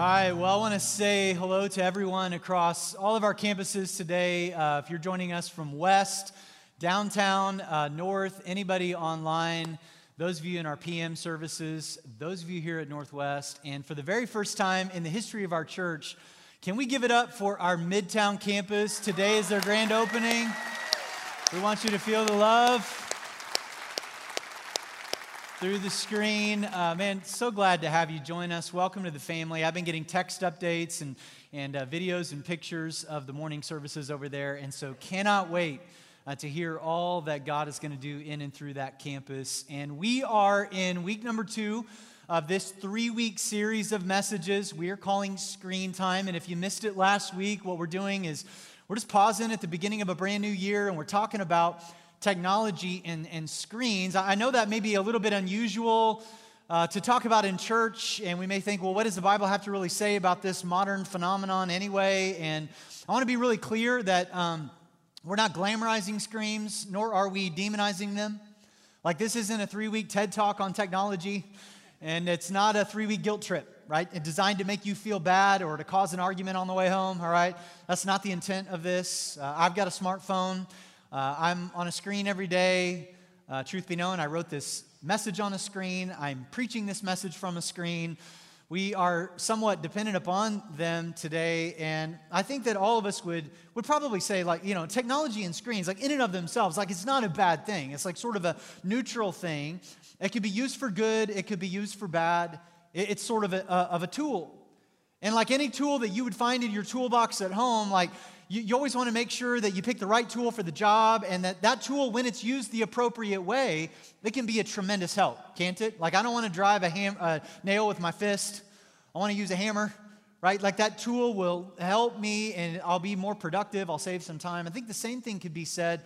right, well, I want to say hello to everyone across all of our campuses today. If you're joining us from West, Downtown, North, anybody online, those of you in our PM services, those of you here at Northwest, and for the very first time in the history of our church, can we give it up for our Midtown campus? Today is their grand opening. We want you to feel the love through the screen. Man, so glad to have you join us. Welcome to the family. I've been getting text updates and videos and pictures of the morning services over there, and so cannot wait to hear all that God is going to do in and through that campus. And we are in week number 2 of this 3-week series of messages we are calling Screen Time. And if you missed it last week, what we're doing is we're just pausing at the beginning of a brand new year, and we're talking about technology and screens. I know that may be a little bit unusual to talk about in church, and we may think, well, what does the Bible have to really say about this modern phenomenon anyway? And I want to be really clear that we're not glamorizing screens, nor are we demonizing them. Like, this isn't a 3-week TED Talk on technology, and it's not a 3-week guilt trip, right? It's designed to make you feel bad or to cause an argument on the way home, all right? That's not the intent of this. I've got a smartphone. I'm on a screen every day. Truth be known, I wrote this message on a screen. I'm preaching this message from a screen. We are somewhat dependent upon them today, and I think that all of us would probably say, like, you know, technology and screens, like, in and of themselves, like, it's not a bad thing. It's like sort of a neutral thing. It could be used for good. It could be used for bad. It's sort of a tool. And like any tool that you would find in your toolbox at home, like, you always want to make sure that you pick the right tool for the job, and that tool, when it's used the appropriate way, it can be a tremendous help, can't it? Like, I don't want to drive a nail with my fist. I want to use a hammer, right? Like, that tool will help me, and I'll be more productive. I'll save some time. I think the same thing could be said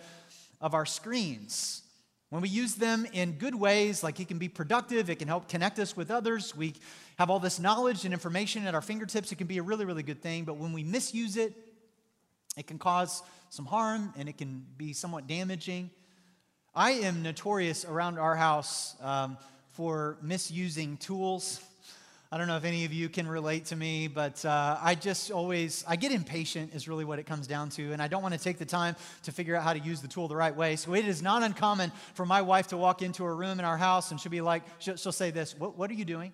of our screens. When we use them in good ways, like, it can be productive, it can help connect us with others, we have all this knowledge and information at our fingertips, it can be a really, really good thing. But when we misuse it, it can cause some harm, and it can be somewhat damaging. I am notorious around our house for misusing tools. I don't know if any of you can relate to me, but I get impatient is really what it comes down to, and I don't want to take the time to figure out how to use the tool the right way. So it is not uncommon for my wife to walk into a room in our house, and she'll be like, she'll say this, what are you doing?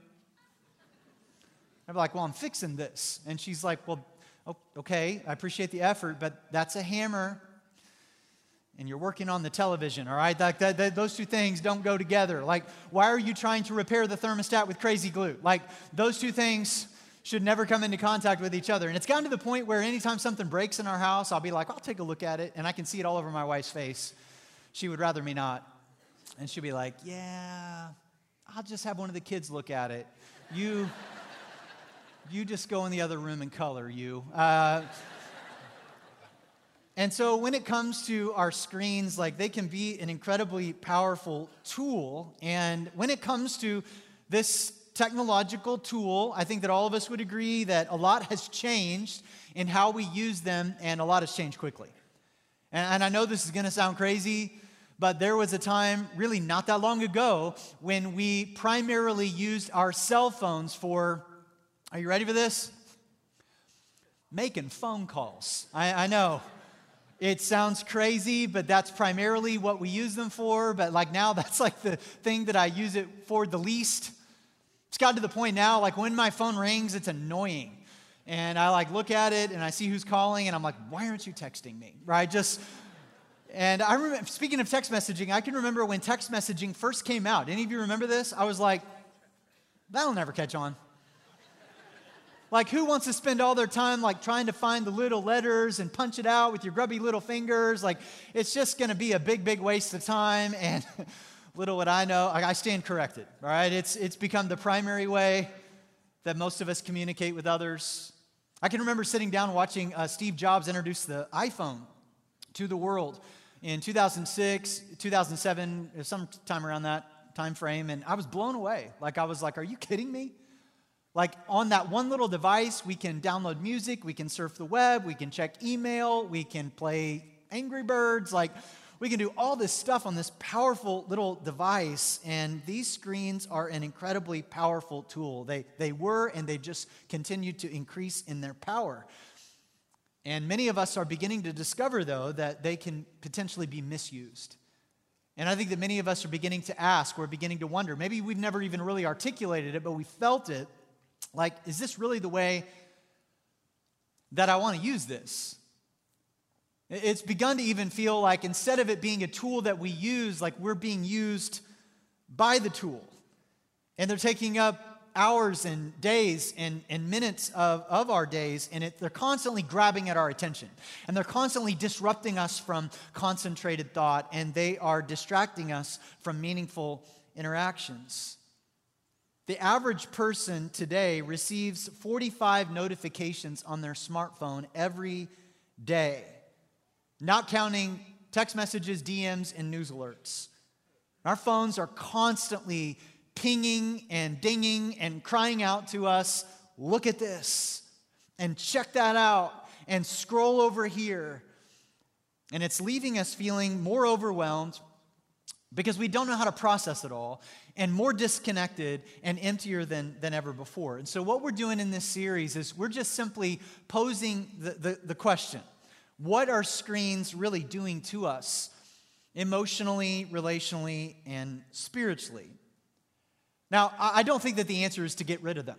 I'm like, well, I'm fixing this. And she's like, well, okay, I appreciate the effort, but that's a hammer, and you're working on the television, all right? Like, those two things don't go together. Like, why are you trying to repair the thermostat with crazy glue? Like, those two things should never come into contact with each other. And it's gotten to the point where anytime something breaks in our house, I'll be like, I'll take a look at it, and I can see it all over my wife's face. She would rather me not. And she'll be like, yeah, I'll just have one of the kids look at it. You just go in the other room and color, you. And so when it comes to our screens, like, they can be an incredibly powerful tool. And when it comes to this technological tool, I think that all of us would agree that a lot has changed in how we use them, and a lot has changed quickly. And I know this is going to sound crazy, but there was a time really not that long ago when we primarily used our cell phones for, are you ready for this? Making phone calls. I know. It sounds crazy, but that's primarily what we use them for. But like, now that's like the thing that I use it for the least. It's gotten to the point now, like, when my phone rings, it's annoying. And I like look at it and I see who's calling, and I'm like, why aren't you texting me? Right? And I remember, speaking of text messaging, I can remember when text messaging first came out. Any of you remember this? I was like, that'll never catch on. Like, who wants to spend all their time, like, trying to find the little letters and punch it out with your grubby little fingers? Like, it's just going to be a big, big waste of time. And little would I know, I stand corrected, all right? It's become the primary way that most of us communicate with others. I can remember sitting down watching Steve Jobs introduce the iPhone to the world in 2006, 2007, sometime around that time frame. And I was blown away. Like, I was like, are you kidding me? Like, on that one little device, we can download music, we can surf the web, we can check email, we can play Angry Birds. Like, We can do all this stuff on this powerful little device, and these screens are an incredibly powerful tool. They were, and they just continue to increase in their power. And many of us are beginning to discover, though, that they can potentially be misused. And I think that many of us are beginning to ask, we're beginning to wonder, maybe we've never even really articulated it, but we felt it, like, is this really the way that I want to use this? It's begun to even feel like instead of it being a tool that we use, like we're being used by the tool. And they're taking up hours and days and minutes of our days, and they're constantly grabbing at our attention, and they're constantly disrupting us from concentrated thought, and they are distracting us from meaningful interactions. The average person today receives 45 notifications on their smartphone every day, not counting text messages, DMs, and news alerts. Our phones are constantly pinging and dinging and crying out to us, look at this, and check that out, and scroll over here. And it's leaving us feeling more overwhelmed because we don't know how to process it all, and more disconnected and emptier than ever before. And so what we're doing in this series is we're just simply posing the question, what are screens really doing to us emotionally, relationally, and spiritually? Now, I don't think that the answer is to get rid of them.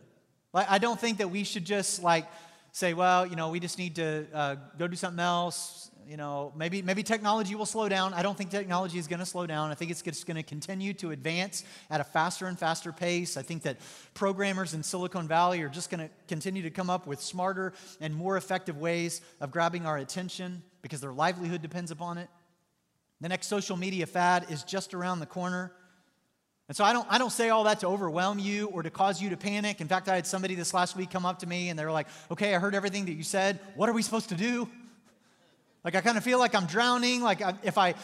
Like, I don't think that we should just like say, well, you know, we just need to go do something else. You know, maybe technology will slow down. I don't think technology is going to slow down. I think it's just going to continue to advance at a faster and faster pace. I think that programmers in Silicon Valley are just going to continue to come up with smarter and more effective ways of grabbing our attention because their livelihood depends upon it. The next social media fad is just around the corner. And so I don't say all that to overwhelm you or to cause you to panic. In fact, I had somebody this last week come up to me and they were like, okay, I heard everything that you said. What are we supposed to do? Like, I kind of feel like I'm drowning. Like, if I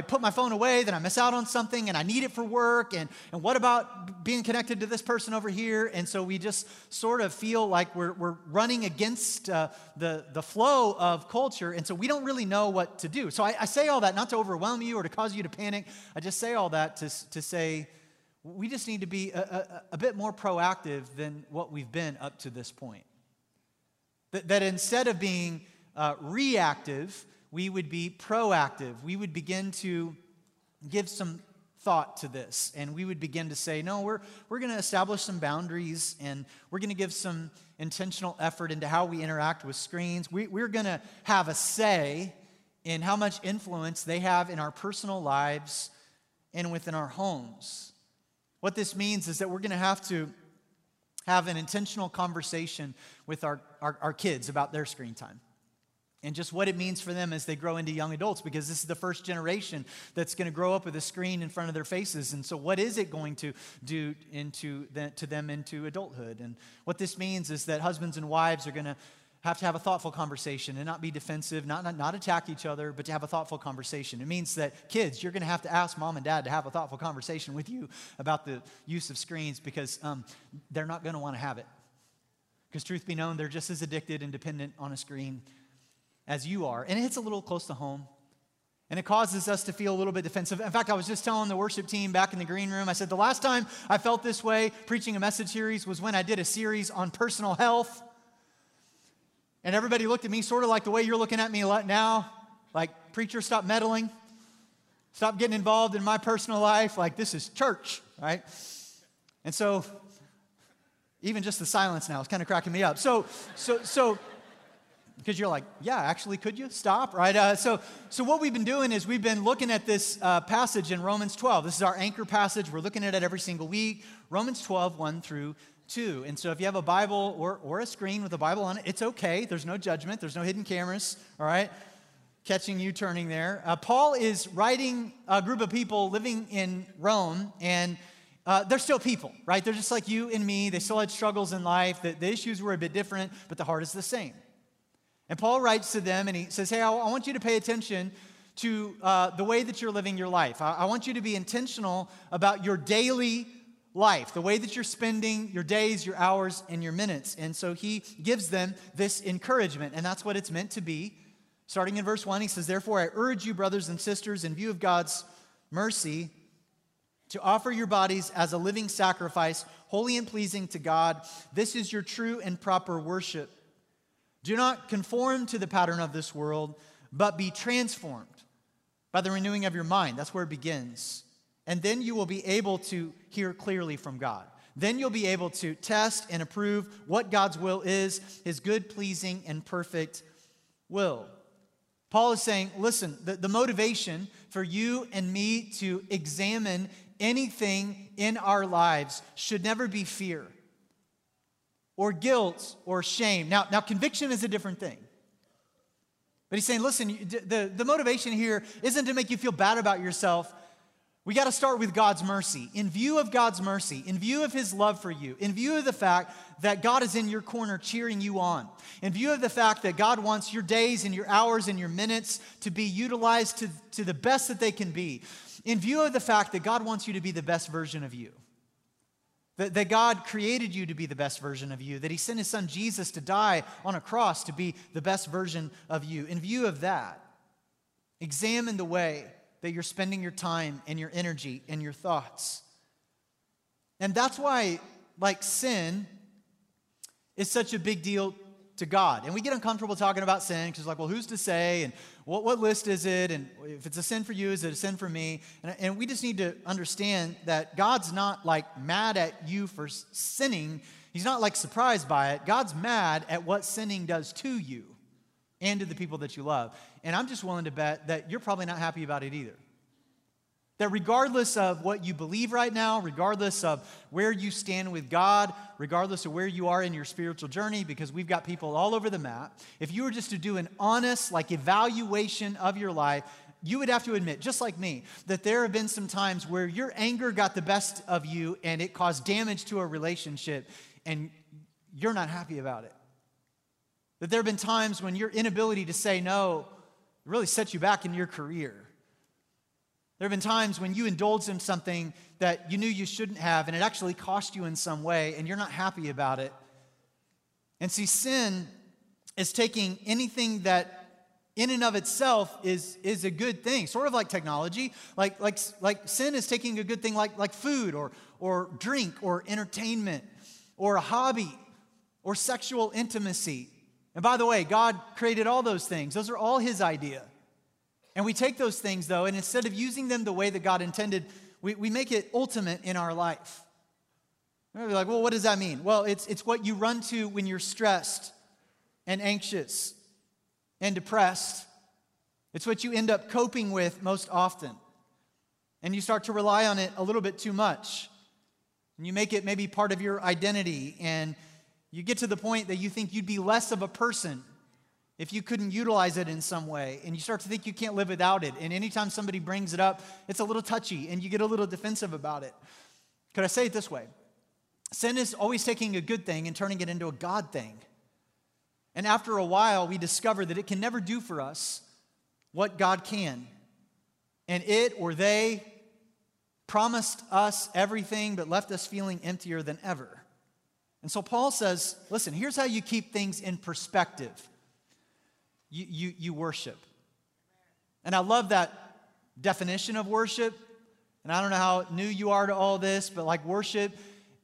put my phone away, then I miss out on something and I need it for work. And what about being connected to this person over here? And so we just sort of feel like we're running against the flow of culture. And so we don't really know what to do. So I say all that not to overwhelm you or to cause you to panic. I just say all that to say we just need to be a bit more proactive than what we've been up to this point. That instead of being reactive, we would be proactive. We would begin to give some thought to this, and we would begin to say, no, we're going to establish some boundaries, and we're going to give some intentional effort into how we interact with screens. We're going to have a say in how much influence they have in our personal lives and within our homes. What this means is that we're going to have to have an intentional conversation with our kids about their screen time. And just what it means for them as they grow into young adults, because this is the first generation that's going to grow up with a screen in front of their faces. And so what is it going to do to them into adulthood? And what this means is that husbands and wives are going to have a thoughtful conversation and not be defensive, not attack each other, but to have a thoughtful conversation. It means that kids, you're going to have to ask mom and dad to have a thoughtful conversation with you about the use of screens, because they're not going to want to have it. Because truth be known, they're just as addicted and dependent on a screen as you are. And it hits a little close to home, and it causes us to feel a little bit defensive. In fact, I was just telling the worship team back in the green room, I said, the last time I felt this way preaching a message series was when I did a series on personal health, and everybody looked at me sort of like the way you're looking at me now, like, preacher, stop meddling, stop getting involved in my personal life, like, this is church, right? And so, even just the silence now is kind of cracking me up. Because you're like, yeah, actually, could you stop, right? So what we've been doing is we've been looking at this passage in Romans 12. This is our anchor passage. We're looking at it every single week, Romans 12, 1 through 2. And so if you have a Bible or a screen with a Bible on it, it's okay. There's no judgment. There's no hidden cameras, all right, catching you turning there. Paul is writing a group of people living in Rome, and they're still people, right? They're just like you and me. They still had struggles in life. The issues were a bit different, but the heart is the same. And Paul writes to them, and he says, hey, I want you to pay attention to the way that you're living your life. I want you to be intentional about your daily life, the way that you're spending your days, your hours, and your minutes. And so he gives them this encouragement, and that's what it's meant to be. Starting in verse 1, he says, "Therefore I urge you, brothers and sisters, in view of God's mercy, to offer your bodies as a living sacrifice, holy and pleasing to God. This is your true and proper worship. Do not conform to the pattern of this world, but be transformed by the renewing of your mind." That's where it begins. "And then you will be able to hear clearly from God." Then you'll be able to test and approve what God's will is, his good, pleasing, and perfect will. Paul is saying, listen, the motivation for you and me to examine anything in our lives should never be fear or guilt or shame. Now conviction is a different thing. But he's saying, listen, the motivation here isn't to make you feel bad about yourself. We got to start with God's mercy. In view of God's mercy, in view of his love for you, in view of the fact that God is in your corner cheering you on, in view of the fact that God wants your days and your hours and your minutes to be utilized to the best that they can be, in view of the fact that God wants you to be the best version of you, that God created you to be the best version of you, that he sent his son Jesus to die on a cross to be the best version of you. In view of that, examine the way that you're spending your time and your energy and your thoughts. And that's why, like, sin is such a big deal to God. And we get uncomfortable talking about sin because, like, well, who's to say? And what list is it? And if it's a sin for you, is it a sin for me? And we just need to understand that God's not, like, mad at you for sinning. He's not, like, surprised by it. God's mad at what sinning does to you and to the people that you love. And I'm just willing to bet that you're probably not happy about it either. That regardless of what you believe right now, regardless of where you stand with God, regardless of where you are in your spiritual journey, because we've got people all over the map, if you were just to do an honest, like, evaluation of your life, you would have to admit, just like me, that there have been some times where your anger got the best of you and it caused damage to a relationship, and you're not happy about it. That there have been times when your inability to say no really set you back in your career. There have been times when you indulged in something that you knew you shouldn't have, and it actually cost you in some way, and you're not happy about it. And see, sin is taking anything that in and of itself is a good thing, sort of like technology. Like sin is taking a good thing like food or drink or entertainment or a hobby or sexual intimacy. And by the way, God created all those things. Those are all his idea. And we take those things, though, and instead of using them the way that God intended, we make it ultimate in our life. And we'll be like, well, what does that mean? Well, it's what you run to when you're stressed and anxious and depressed. It's what you end up coping with most often. And you start to rely on it a little bit too much. And you make it maybe part of your identity, and you get to the point that you think you'd be less of a person if you couldn't utilize it in some way, and you start to think you can't live without it, and anytime somebody brings it up, it's a little touchy, and you get a little defensive about it. Could I say it this way? Sin is always taking a good thing and turning it into a God thing, and after a while, we discover that it can never do for us what God can, and it or they promised us everything but left us feeling emptier than ever. And so Paul says, listen, here's how you keep things in perspective. You worship. And I love that definition of worship. And I don't know how new you are to all this, but like worship,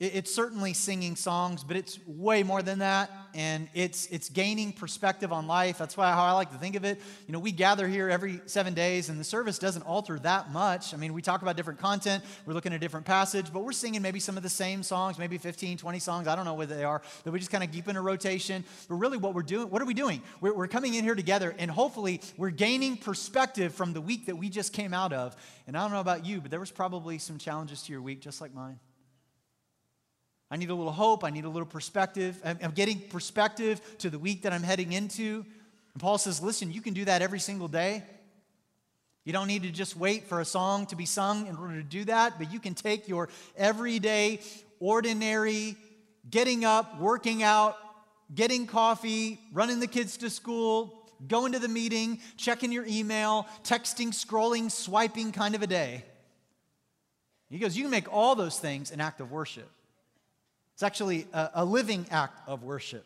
it's certainly singing songs, but it's way more than that. And it's gaining perspective on life. That's why how I like to think of it. You know, we gather here every 7 days, and the service doesn't alter that much. I mean, we talk about different content. We're looking at a different passage, but we're singing maybe some of the same songs, maybe 15, 20 songs. I don't know what they are, that we just kind of keep in a rotation. But really what we're doing, what are we doing? We're coming in here together, and hopefully we're gaining perspective from the week that we just came out of. And I don't know about you, but there was probably some challenges to your week just like mine. I need a little hope. I need a little perspective. I'm getting perspective to the week that I'm heading into. And Paul says, listen, you can do that every single day. You don't need to just wait for a song to be sung in order to do that, but you can take your everyday, ordinary, getting up, working out, getting coffee, running the kids to school, going to the meeting, checking your email, texting, scrolling, swiping kind of a day. He goes, you can make all those things an act of worship. It's actually a living act of worship.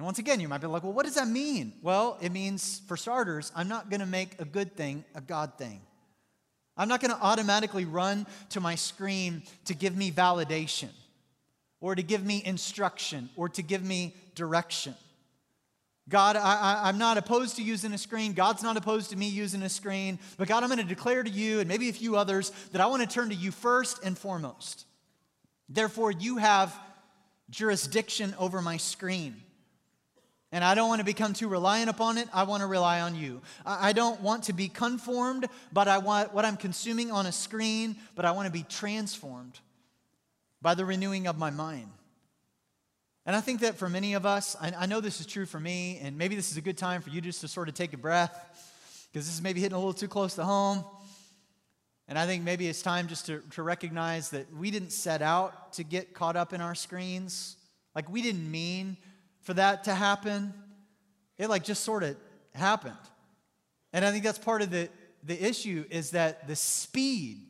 And once again, you might be like, well, what does that mean? Well, it means, for starters, I'm not going to make a good thing a God thing. I'm not going to automatically run to my screen to give me validation or to give me instruction or to give me direction. God, I'm not opposed to using a screen. God's not opposed to me using a screen. But God, I'm going to declare to you and maybe a few others that I want to turn to you first and foremost. Therefore, you have jurisdiction over my screen. And I don't want to become too reliant upon it. I want to rely on you. I don't want to be conformed, but I want what I'm consuming on a screen, but I want to be transformed by the renewing of my mind. And I think that for many of us, I know this is true for me, and maybe this is a good time for you just to sort of take a breath, because this is maybe hitting a little too close to home. And I think maybe it's time just to recognize that we didn't set out to get caught up in our screens. Like, we didn't mean for that to happen. It like just sort of happened. And I think that's part of the issue, is that the speed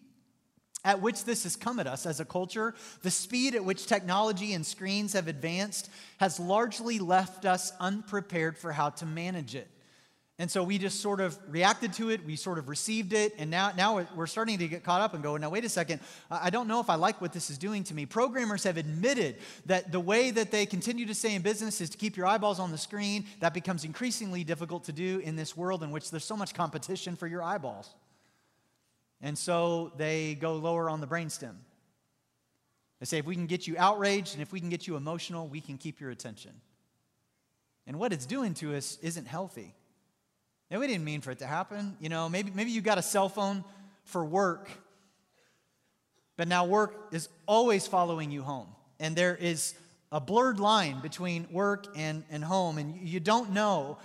at which this has come at us as a culture, the speed at which technology and screens have advanced, has largely left us unprepared for how to manage it. And so we just sort of reacted to it, we sort of received it, and now we're starting to get caught up and go, now wait a second, I don't know if I like what this is doing to me. Programmers have admitted that the way that they continue to stay in business is to keep your eyeballs on the screen. That becomes increasingly difficult to do in this world in which there's so much competition for your eyeballs. And so they go lower on the brainstem. They say, if we can get you outraged and if we can get you emotional, we can keep your attention. And what it's doing to us isn't healthy. Now, we didn't mean for it to happen. You know, maybe you got a cell phone for work, but now work is always following you home. And there is a blurred line between work and home, and you don't know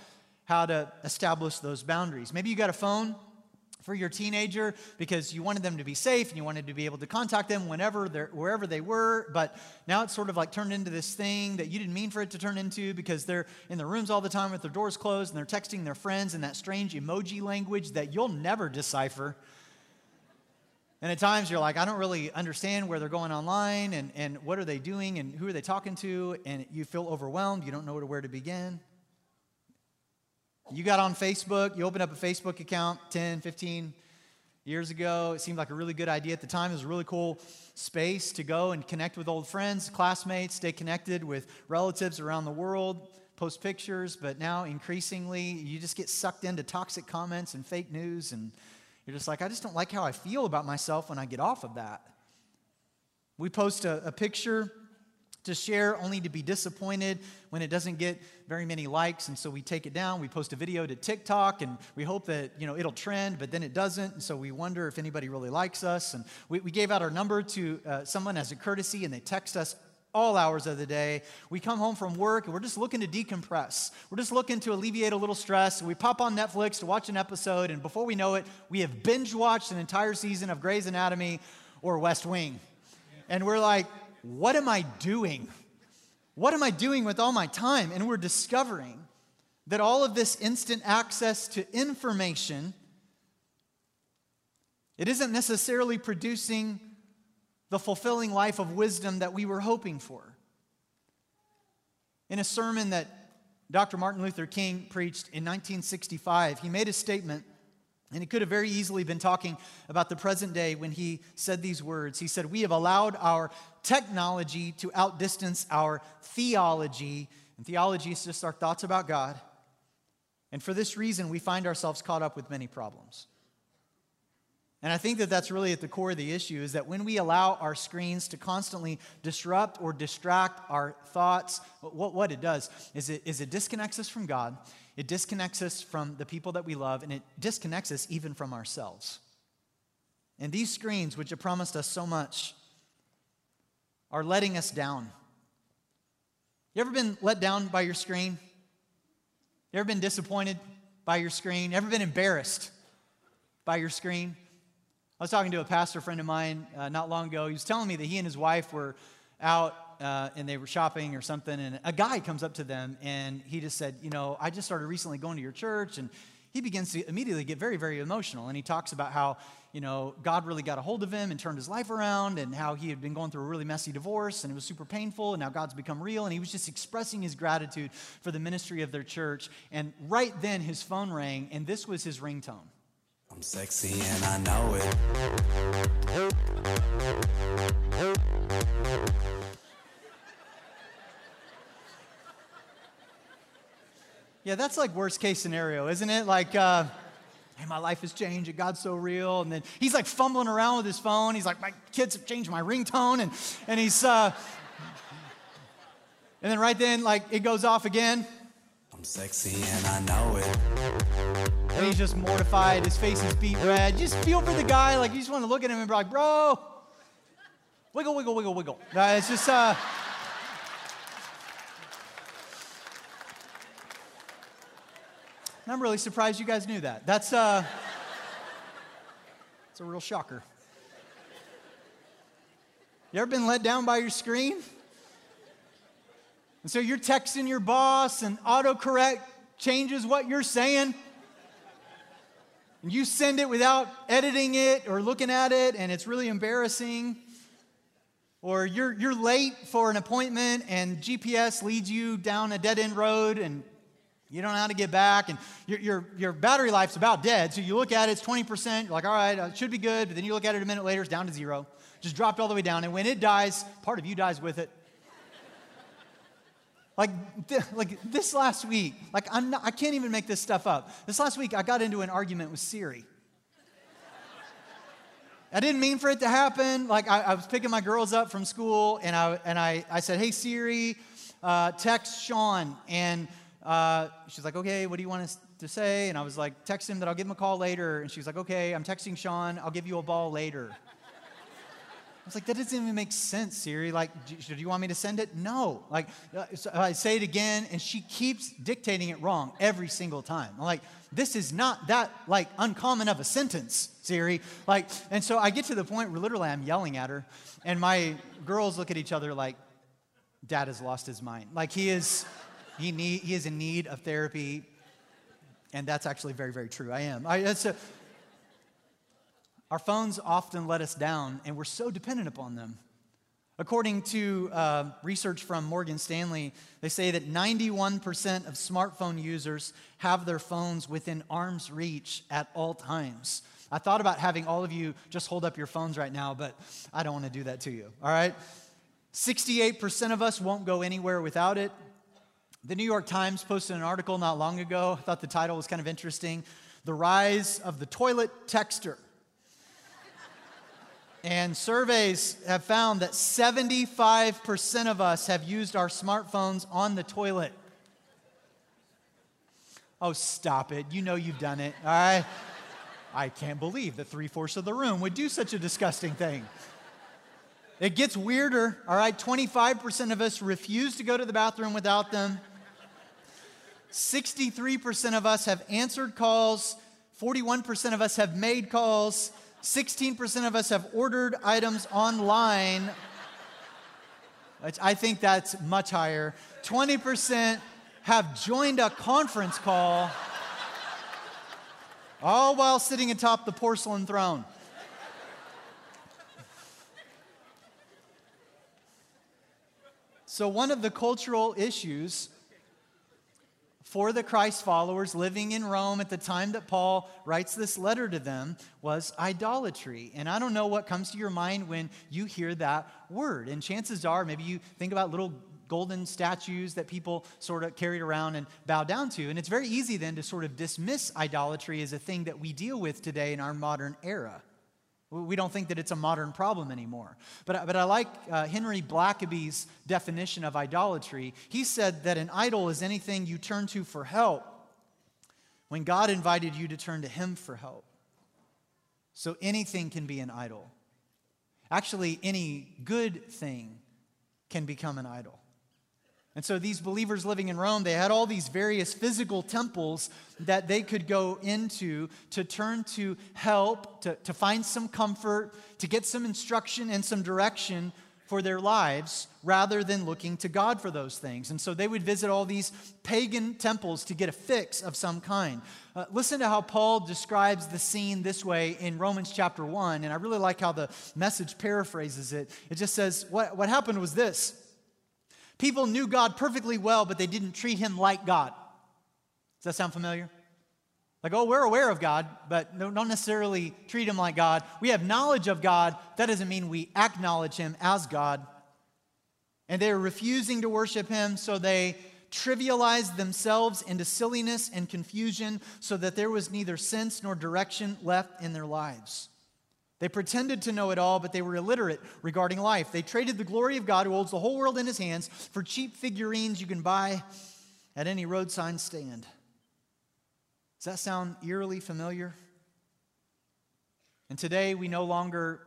how to establish those boundaries. Maybe you got a phone for your teenager because you wanted them to be safe and you wanted to be able to contact them wherever they were, but now it's sort of like turned into this thing that you didn't mean for it to turn into, because they're in their rooms all the time with their doors closed and they're texting their friends in that strange emoji language that you'll never decipher. And at times you're like, I don't really understand where they're going online and what are they doing and who are they talking to, and you feel overwhelmed, you don't know where to begin. You got on Facebook, you opened up a Facebook account 10, 15 years ago. It seemed like a really good idea at the time. It was a really cool space to go and connect with old friends, classmates, stay connected with relatives around the world, post pictures. But now increasingly, you just get sucked into toxic comments and fake news. And you're just like, I just don't like how I feel about myself when I get off of that. We post a picture to share, only to be disappointed when it doesn't get very many likes, and so we take it down. We post a video to TikTok, and we hope that, you know, it'll trend, but then it doesn't, and so we wonder if anybody really likes us. And we gave out our number to someone as a courtesy, and they text us all hours of the day. We come home from work, and we're just looking to decompress. We're just looking to alleviate a little stress. We pop on Netflix to watch an episode, and before we know it, we have binge-watched an entire season of Grey's Anatomy or West Wing. And we're like, what am I doing? What am I doing with all my time? And we're discovering that all of this instant access to information, it isn't necessarily producing the fulfilling life of wisdom that we were hoping for. In a sermon that Dr. Martin Luther King preached in 1965, he made a statement, and he could have very easily been talking about the present day when he said these words. He said, we have allowed our technology to outdistance our theology. And theology is just our thoughts about God. And for this reason, we find ourselves caught up with many problems. And I think that that's really at the core of the issue, is that when we allow our screens to constantly disrupt or distract our thoughts, what it does is it disconnects us from God, it disconnects us from the people that we love, and it disconnects us even from ourselves. And these screens, which have promised us so much, are letting us down. You ever been let down by your screen? You ever been disappointed by your screen? Ever been embarrassed by your screen? I was talking to a pastor friend of mine not long ago. He was telling me that he and his wife were out and they were shopping or something, and a guy comes up to them and he just said, you know, I just started recently going to your church, and he begins to immediately get very, very emotional. And he talks about how, you know, God really got a hold of him and turned his life around, and how he had been going through a really messy divorce and it was super painful, and now God's become real. And he was just expressing his gratitude for the ministry of their church. And right then his phone rang, and this was his ringtone. I'm sexy and I know it. Yeah, that's like worst case scenario, isn't it? Like, hey, my life has changed and God's so real. And then he's like fumbling around with his phone. He's like, my kids have changed my ringtone. And he's, and then right then, like, it goes off again. I'm sexy and I know it. And he's just mortified. His face is beet red. Just feel for the guy. Like, you just want to look at him and be like, bro, wiggle, wiggle, wiggle, wiggle. It's just, and I'm really surprised you guys knew that. That's it's a real shocker. You ever been let down by your screen? And so you're texting your boss, and autocorrect changes what you're saying. And you send it without editing it or looking at it, and it's really embarrassing. Or you're late for an appointment, and GPS leads you down a dead-end road, and you don't know how to get back, and your battery life's about dead. So you look at it, it's 20%. You're like, all right, it should be good. But then you look at it a minute later, it's down to zero. Just dropped all the way down. And when it dies, part of you dies with it. Like this last week, like I can't even make this stuff up. This last week, I got into an argument with Siri. I didn't mean for it to happen. Like I was picking my girls up from school, and I said, hey, Siri, text Sean. And she's like, okay, what do you want us to say? And I was like, text him that I'll give him a call later. And she's like, okay, I'm texting Sean. I'll give you a ball later. I was like, that doesn't even make sense, Siri. Like, do you want me to send it? No. Like, so I say it again, and she keeps dictating it wrong every single time. I'm like, this is not that, like, uncommon of a sentence, Siri. Like, and so I get to the point where literally I'm yelling at her, and my girls look at each other like, Dad has lost his mind. Like, he is in need of therapy, and that's actually very, very true. I am. Our phones often let us down, and we're so dependent upon them. According to research from Morgan Stanley, they say that 91% of smartphone users have their phones within arm's reach at all times. I thought about having all of you just hold up your phones right now, but I don't want to do that to you, all right? 68% of us won't go anywhere without it. The New York Times posted an article not long ago. I thought the title was kind of interesting. The Rise of the Toilet Texter. And surveys have found that 75% of us have used our smartphones on the toilet. Oh, stop it. You know you've done it, all right? I can't believe that 3/4 of the room would do such a disgusting thing. It gets weirder, all right? 25% of us refuse to go to the bathroom without them. 63% of us have answered calls, 41% of us have made calls, 16% of us have ordered items online, which I think that's much higher. 20% have joined a conference call, all while sitting atop the porcelain throne. So one of the cultural issues for the Christ followers living in Rome at the time that Paul writes this letter to them was idolatry. And I don't know what comes to your mind when you hear that word. And chances are, maybe you think about little golden statues that people sort of carried around and bowed down to. And it's very easy then to sort of dismiss idolatry as a thing that we deal with today in our modern era. We don't think that it's a modern problem anymore. But I like Henry Blackaby's definition of idolatry. He said that an idol is anything you turn to for help when God invited you to turn to him for help. So anything can be an idol. Actually, any good thing can become an idol. And so these believers living in Rome, they had all these various physical temples that they could go into to turn to help, to find some comfort, to get some instruction and some direction for their lives rather than looking to God for those things. And so they would visit all these pagan temples to get a fix of some kind. Listen to how Paul describes the scene this way in Romans chapter 1, and I really like how the Message paraphrases it. It just says, what happened was this. People knew God perfectly well, but they didn't treat him like God. Does that sound familiar? Like, oh, we're aware of God, but don't necessarily treat him like God. We have knowledge of God. That doesn't mean we acknowledge him as God. And they're refusing to worship him, so they trivialized themselves into silliness and confusion so that there was neither sense nor direction left in their lives. They pretended to know it all, but they were illiterate regarding life. They traded the glory of God, who holds the whole world in his hands, for cheap figurines you can buy at any roadside stand. Does that sound eerily familiar? And today we no longer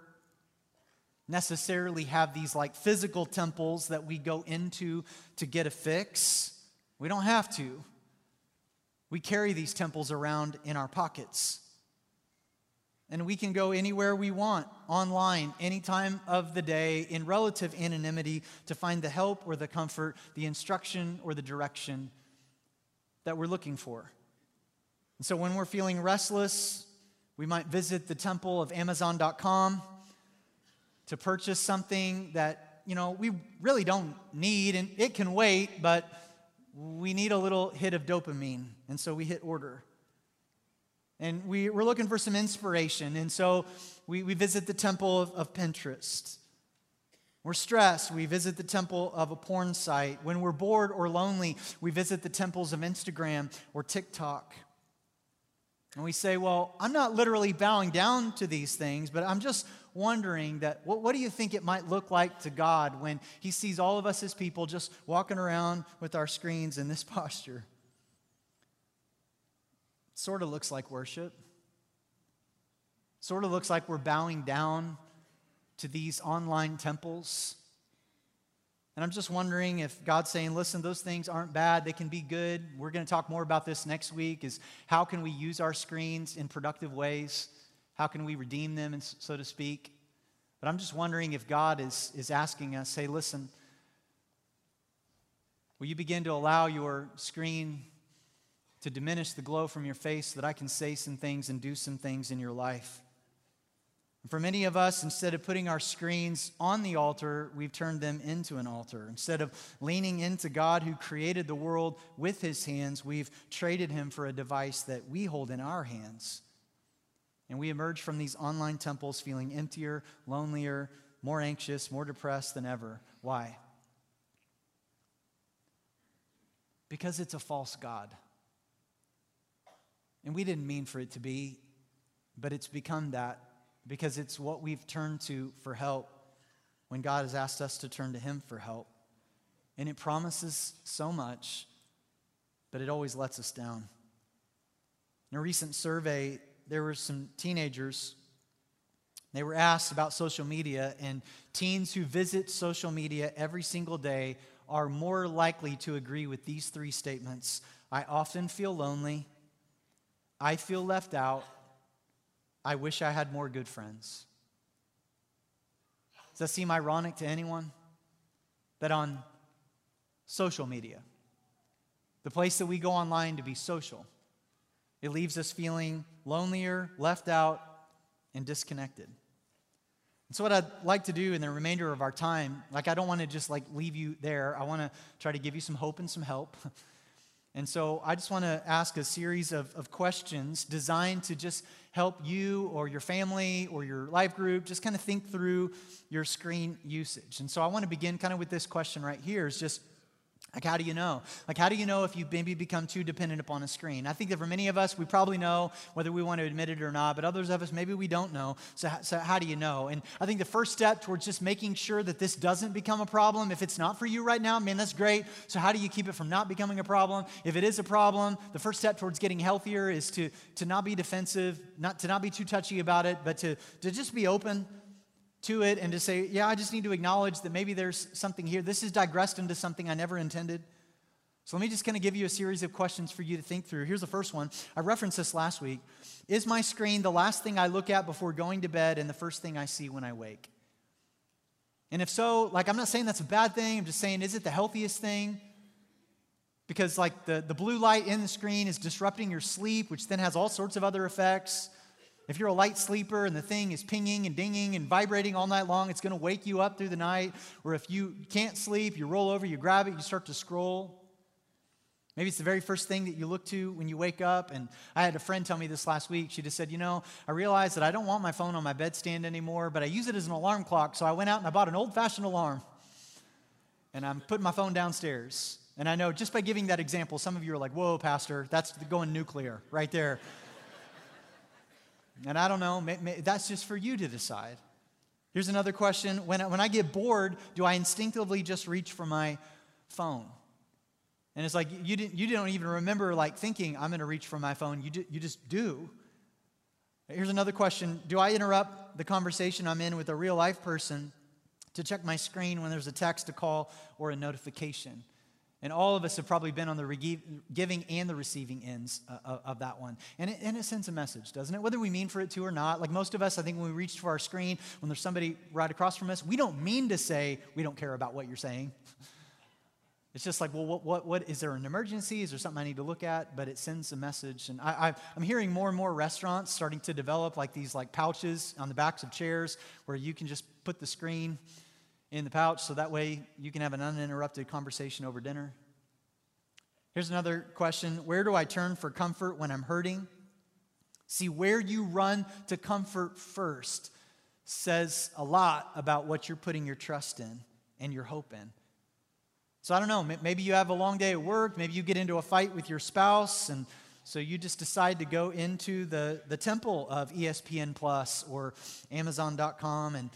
necessarily have these like physical temples that we go into to get a fix. We don't have to. We carry these temples around in our pockets. And we can go anywhere we want, online, any time of the day, in relative anonymity, to find the help or the comfort, the instruction or the direction that we're looking for. And so when we're feeling restless, we might visit the temple of Amazon.com to purchase something that, you know, we really don't need, and it can wait, but we need a little hit of dopamine, and so we hit order. And we're looking for some inspiration, and so we visit the temple of Pinterest. We're stressed, we visit the temple of a porn site. When we're bored or lonely, we visit the temples of Instagram or TikTok. And we say, well, I'm not literally bowing down to these things, but I'm just wondering that what do you think it might look like to God when he sees all of us as people just walking around with our screens in this posture? Sort of looks like worship. Sort of looks like we're bowing down to these online temples. And I'm just wondering if God's saying, listen, those things aren't bad. They can be good. We're going to talk more about this next week, is how can we use our screens in productive ways? How can we redeem them, so to speak? But I'm just wondering if God is asking us, hey, listen, will you begin to allow your screen to diminish the glow from your face so that I can say some things and do some things in your life? And for many of us, instead of putting our screens on the altar, we've turned them into an altar. Instead of leaning into God who created the world with his hands, we've traded him for a device that we hold in our hands. And we emerge from these online temples feeling emptier, lonelier, more anxious, more depressed than ever. Why? Because it's a false god. And we didn't mean for it to be, but it's become that because it's what we've turned to for help when God has asked us to turn to him for help. And it promises so much, but it always lets us down. In a recent survey, there were some teenagers. They were asked about social media, and teens who visit social media every single day are more likely to agree with these three statements. I often feel lonely. I feel left out. I wish I had more good friends. Does that seem ironic to anyone? That on social media, the place that we go online to be social, it leaves us feeling lonelier, left out, and disconnected. And so what I'd like to do in the remainder of our time, I don't want to just leave you there. I want to try to give you some hope and some help. And so I just want to ask a series of questions designed to just help you or your family or your life group just kind of think through your screen usage. And so I want to begin kind of with this question right here is just, how do you know? How do you know if you've maybe become too dependent upon a screen? I think that for many of us, we probably know whether we want to admit it or not, but others of us, maybe we don't know. So how do you know? And I think the first step towards just making sure that this doesn't become a problem, if it's not for you right now, man, that's great. So how do you keep it from not becoming a problem? If it is a problem, the first step towards getting healthier is to not be defensive, not be too touchy about it, but to just be open to it and to say, yeah, I just need to acknowledge that maybe there's something here. This is digressed into something I never intended. So let me just kind of give you a series of questions for you to think through. Here's the first one. I referenced this last week. Is my screen the last thing I look at before going to bed and the first thing I see when I wake? And if so, like, I'm not saying that's a bad thing. I'm just saying, is it the healthiest thing? Because, like, the blue light in the screen is disrupting your sleep, which then has all sorts of other effects. If you're a light sleeper and the thing is pinging and dinging and vibrating all night long, it's going to wake you up through the night. Or if you can't sleep, you roll over, you grab it, you start to scroll. Maybe it's the very first thing that you look to when you wake up. And I had a friend tell me this last week. She just said, you know, I realized that I don't want my phone on my bedstand anymore, but I use it as an alarm clock. So I went out and I bought an old-fashioned alarm. And I'm putting my phone downstairs. And I know just by giving that example, some of you are like, whoa, Pastor, that's going nuclear right there. And I don't know, that's just for you to decide. Here's another question. When I get bored, do I instinctively just reach for my phone? And it's like, you don't even remember, like, thinking, I'm going to reach for my phone. You just do. Here's another question. Do I interrupt the conversation I'm in with a real-life person to check my screen when there's a text, a call, or a notification? And all of us have probably been on the giving and the receiving ends of that one. And it sends a message, doesn't it? Whether we mean for it to or not. Like most of us, I think when we reach for our screen, when there's somebody right across from us, we don't mean to say, we don't care about what you're saying. It's just like, well, what is there an emergency? Is there something I need to look at? But it sends a message. And I'm hearing more and more restaurants starting to develop like these like pouches on the backs of chairs where you can just put the screen in the pouch, so that way you can have an uninterrupted conversation over dinner. Here's another question. Where do I turn for comfort when I'm hurting? See, where you run to comfort first says a lot about what you're putting your trust in and your hope in. So I don't know, maybe you have a long day at work, maybe you get into a fight with your spouse, and so you just decide to go into the temple of ESPN Plus or Amazon.com and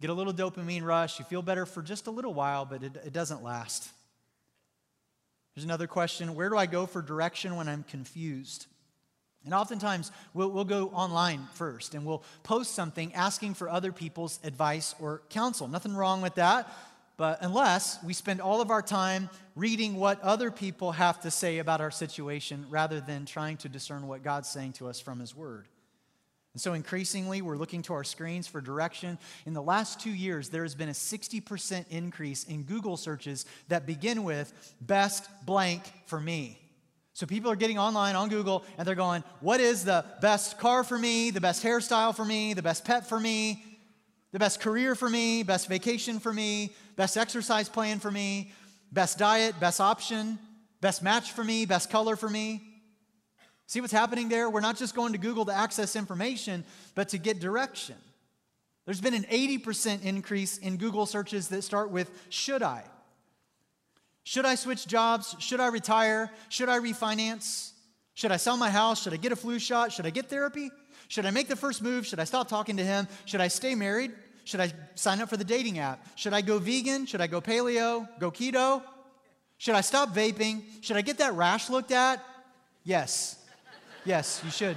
get a little dopamine rush. You feel better for just a little while, but it doesn't last. Here's another question. Where do I go for direction when I'm confused? And oftentimes, we'll go online first, and we'll post something asking for other people's advice or counsel. Nothing wrong with that, but unless we spend all of our time reading what other people have to say about our situation rather than trying to discern what God's saying to us from His Word. And so increasingly, we're looking to our screens for direction. In the last 2 years, there has been a 60% increase in Google searches that begin with, best blank for me. So people are getting online on Google, and they're going, what is the best car for me, the best hairstyle for me, the best pet for me, the best career for me, best vacation for me, best exercise plan for me, best diet, best option, best match for me, best color for me. See what's happening there? We're not just going to Google to access information, but to get direction. There's been an 80% increase in Google searches that start with, should I? Should I switch jobs? Should I retire? Should I refinance? Should I sell my house? Should I get a flu shot? Should I get therapy? Should I make the first move? Should I stop talking to him? Should I stay married? Should I sign up for the dating app? Should I go vegan? Should I go paleo? Go keto? Should I stop vaping? Should I get that rash looked at? Yes. Yes, you should.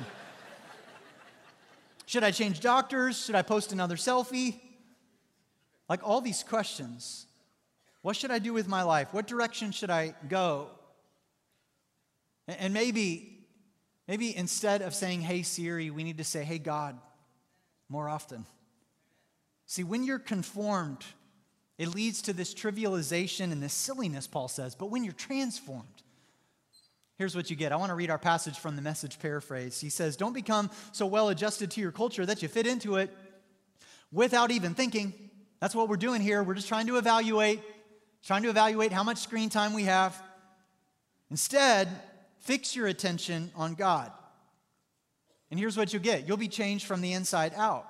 Should I change doctors? Should I post another selfie? Like all these questions. What should I do with my life? What direction should I go? And maybe instead of saying, hey, Siri, we need to say, hey, God, more often. See, when you're conformed, it leads to this trivialization and this silliness, Paul says. But when you're transformed, here's what you get. I want to read our passage from the Message paraphrase. He says, don't become so well adjusted to your culture that you fit into it without even thinking. That's what we're doing here. We're just trying to evaluate how much screen time we have. Instead, fix your attention on God. And here's what you get. You'll be changed from the inside out.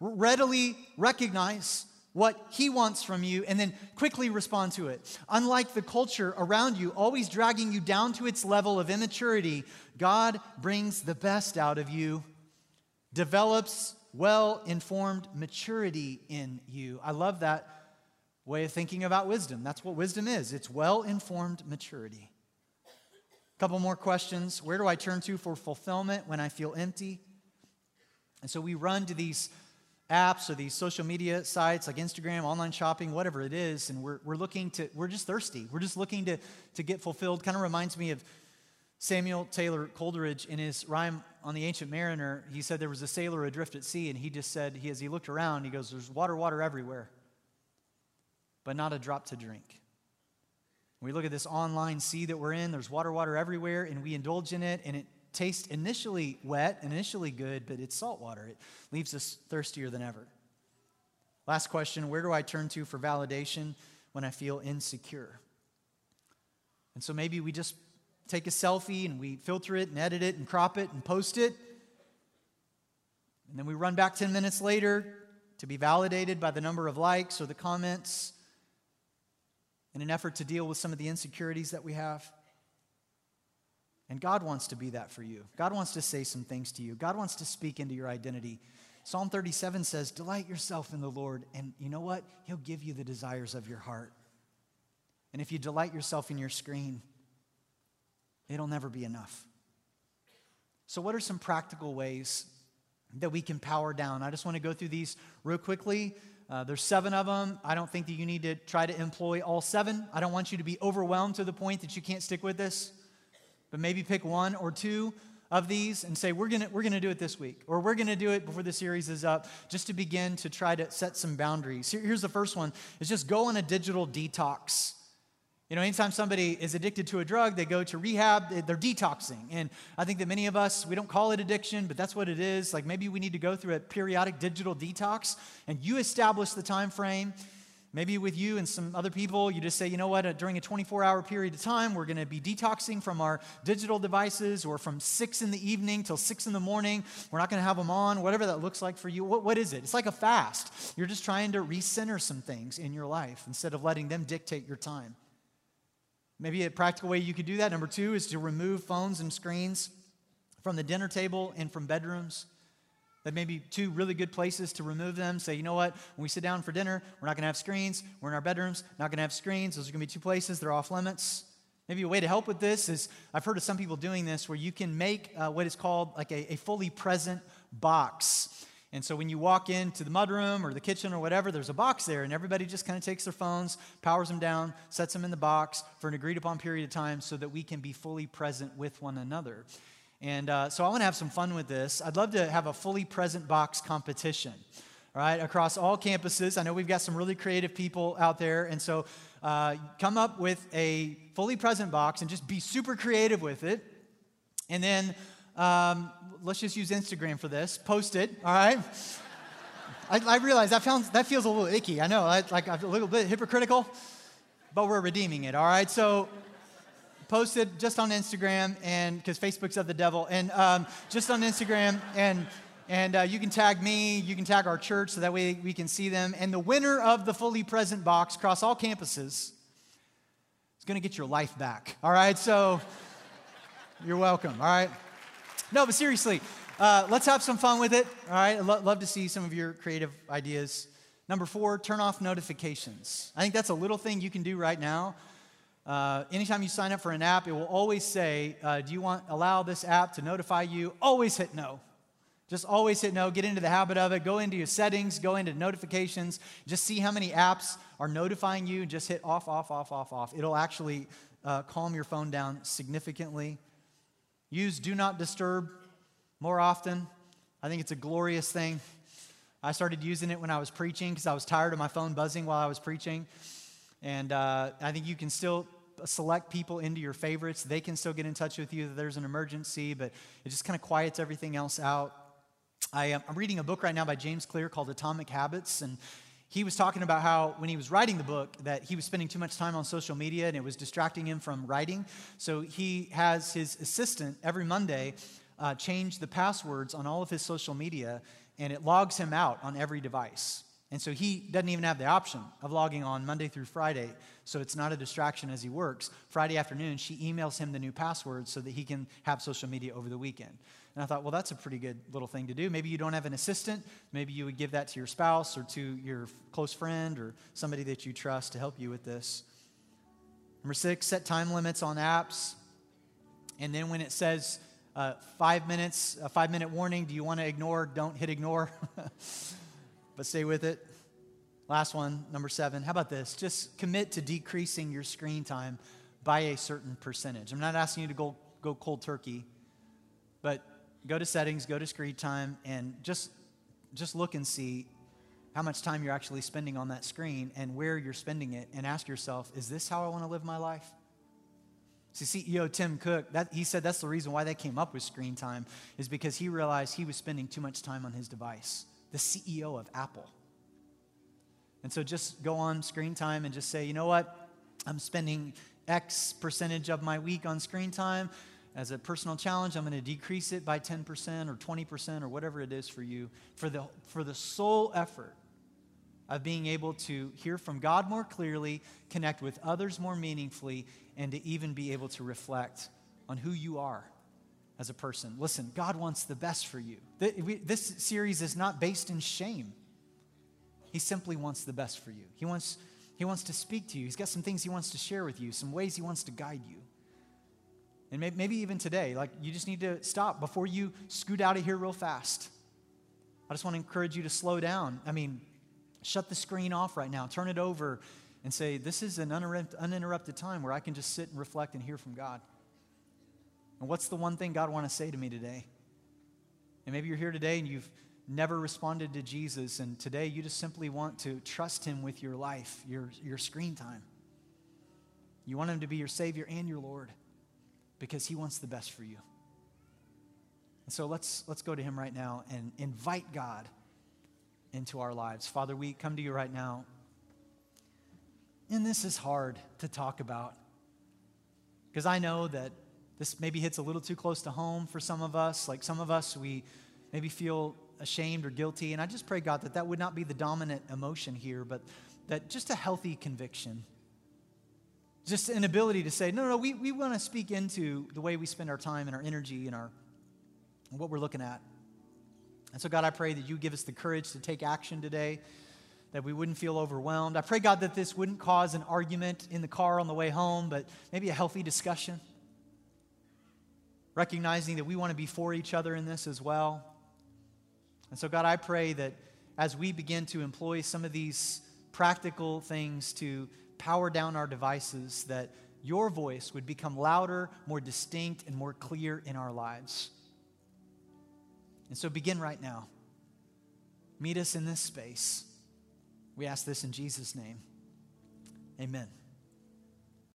Readily recognize what He wants from you, and then quickly respond to it. Unlike the culture around you, always dragging you down to its level of immaturity, God brings the best out of you, develops well-informed maturity in you. I love that way of thinking about wisdom. That's what wisdom is. It's well-informed maturity. A couple more questions. Where do I turn to for fulfillment when I feel empty? And so we run to these apps or these social media sites like Instagram, online shopping, whatever it is, and we're just thirsty. We're just looking to get fulfilled. Kind of reminds me of Samuel Taylor Coleridge in his rhyme on the Ancient Mariner. He said there was a sailor adrift at sea, and he just said, as he looked around, he goes, there's water everywhere. but not a drop to drink. We look at this online sea that we're in. There's water everywhere, and we indulge in it, and it tastes initially wet, initially good, but it's salt water. It leaves us thirstier than ever. Last question, where do I turn to for validation when I feel insecure? And so maybe we just take a selfie and we filter it and edit it and crop it and post it. And then we run back 10 minutes later to be validated by the number of likes or the comments in an effort to deal with some of the insecurities that we have. And God wants to be that for you. God wants to say some things to you. God wants to speak into your identity. Psalm 37 says, delight yourself in the Lord, and you know what? He'll give you the desires of your heart. And if you delight yourself in your screen, it'll never be enough. So what are some practical ways that we can power down? I just want to go through these real quickly. There's 7 of them. I don't think that you need to try to employ all 7. I don't want you to be overwhelmed to the point that you can't stick with this. But maybe pick 1 or 2 of these and say, we're gonna do it this week, or we're gonna do it before the series is up, just to begin to try to set some boundaries. Here's the first one, is just go on a digital detox. You know, anytime somebody is addicted to a drug, they go to rehab, they're detoxing. And I think that many of us, we don't call it addiction, but that's what it is. Like maybe we need to go through a periodic digital detox, and you establish the time frame. Maybe with you and some other people, you just say, you know what, during a 24-hour period of time, we're going to be detoxing from our digital devices, or from 6 in the evening till 6 in the morning. We're not going to have them on, whatever that looks like for you. What is it? It's like a fast. You're just trying to recenter some things in your life instead of letting them dictate your time. Maybe a practical way you could do that, number 2, is to remove phones and screens from the dinner table and from bedrooms. That may be 2 really good places to remove them. Say, you know what, when we sit down for dinner, we're not going to have screens. We're in our bedrooms, not going to have screens. Those are going to be 2 places. They're off limits. Maybe a way to help with this is, I've heard of some people doing this, where you can make what is called like a fully present box. And so when you walk into the mudroom or the kitchen or whatever, there's a box there, and everybody just kind of takes their phones, powers them down, sets them in the box for an agreed-upon period of time so that we can be fully present with one another. And so I want to have some fun with this. I'd love to have a fully present box competition, all right, across all campuses. I know we've got some really creative people out there, and so come up with a fully present box and just be super creative with it. And then let's just use Instagram for this. Post it, all right? I realize that feels a little icky. I know, I'm a little bit hypocritical, but we're redeeming it, all right? So post it just on Instagram, and because Facebook's of the devil, and just on Instagram, and you can tag me, you can tag our church, so that way we can see them. And the winner of the fully present box across all campuses is going to get your life back, all right? So you're welcome, all right? No, but seriously, let's have some fun with it, all right? I'd love to see some of your creative ideas. Number 4, turn off notifications. I think that's a little thing you can do right now. Anytime you sign up for an app, it will always say, do you allow this app to notify you? Always hit no. Just always hit no. Get into the habit of it. Go into your settings. Go into notifications. Just see how many apps are notifying you. Just hit off, off, off, off, off. It'll actually calm your phone down significantly. Use do not disturb more often. I think it's a glorious thing. I started using it when I was preaching because I was tired of my phone buzzing while I was preaching. And I think you can still select people into your favorites. They can still get in touch with you if there's an emergency, but it just kind of quiets everything else out. I'm reading a book right now by James Clear called Atomic Habits, and he was talking about how when he was writing the book that he was spending too much time on social media and it was distracting him from writing. So he has his assistant every Monday change the passwords on all of his social media, and it logs him out on every device. And so he doesn't even have the option of logging on Monday through Friday, so it's not a distraction as he works. Friday afternoon, she emails him the new password so that he can have social media over the weekend. And I thought, well, that's a pretty good little thing to do. Maybe you don't have an assistant. Maybe you would give that to your spouse or to your close friend or somebody that you trust to help you with this. Number 6, set time limits on apps. And then when it says 5 minutes, a 5-minute warning, do you want to ignore? Don't hit ignore. But stay with it. Last one, number 7. How about this? Just commit to decreasing your screen time by a certain percentage. I'm not asking you to go cold turkey, but go to settings, go to screen time, and just look and see how much time you're actually spending on that screen and where you're spending it, and ask yourself, is this how I want to live my life? See, CEO Tim Cook, he said that's the reason why they came up with screen time, is because he realized he was spending too much time on his device, the CEO of Apple. And so just go on screen time and just say, you know what, I'm spending X percentage of my week on screen time. As a personal challenge, I'm going to decrease it by 10% or 20% or whatever it is for you, for the sole effort of being able to hear from God more clearly, connect with others more meaningfully, and to even be able to reflect on who you are as a person. Listen, God wants the best for you. This series is not based in shame. He simply wants the best for you. He wants to speak to you. He's got some things he wants to share with you, some ways he wants to guide you. And maybe even today, like, you just need to stop before you scoot out of here real fast. I just want to encourage you to slow down. I mean, shut the screen off right now. Turn it over and say, this is an uninterrupted time where I can just sit and reflect and hear from God. And what's the one thing God wants to say to me today? And maybe you're here today and you've never responded to Jesus, and today you just simply want to trust him with your life, your screen time. You want him to be your Savior and your Lord, because he wants the best for you. And so let's go to him right now and invite God into our lives. Father, we come to you right now. And this is hard to talk about, because I know that this maybe hits a little too close to home for some of us. Like, some of us, we maybe feel ashamed or guilty. And I just pray, God, that would not be the dominant emotion here, but that just a healthy conviction. Just an ability to say, no, we want to speak into the way we spend our time and our energy and what we're looking at. And so, God, I pray that you give us the courage to take action today, that we wouldn't feel overwhelmed. I pray, God, that this wouldn't cause an argument in the car on the way home, but maybe a healthy discussion, recognizing that we want to be for each other in this as well. And so, God, I pray that as we begin to employ some of these practical things to power down our devices, that your voice would become louder, more distinct, and more clear in our lives. And so begin right now. Meet us in this space. We ask this in Jesus' name. Amen.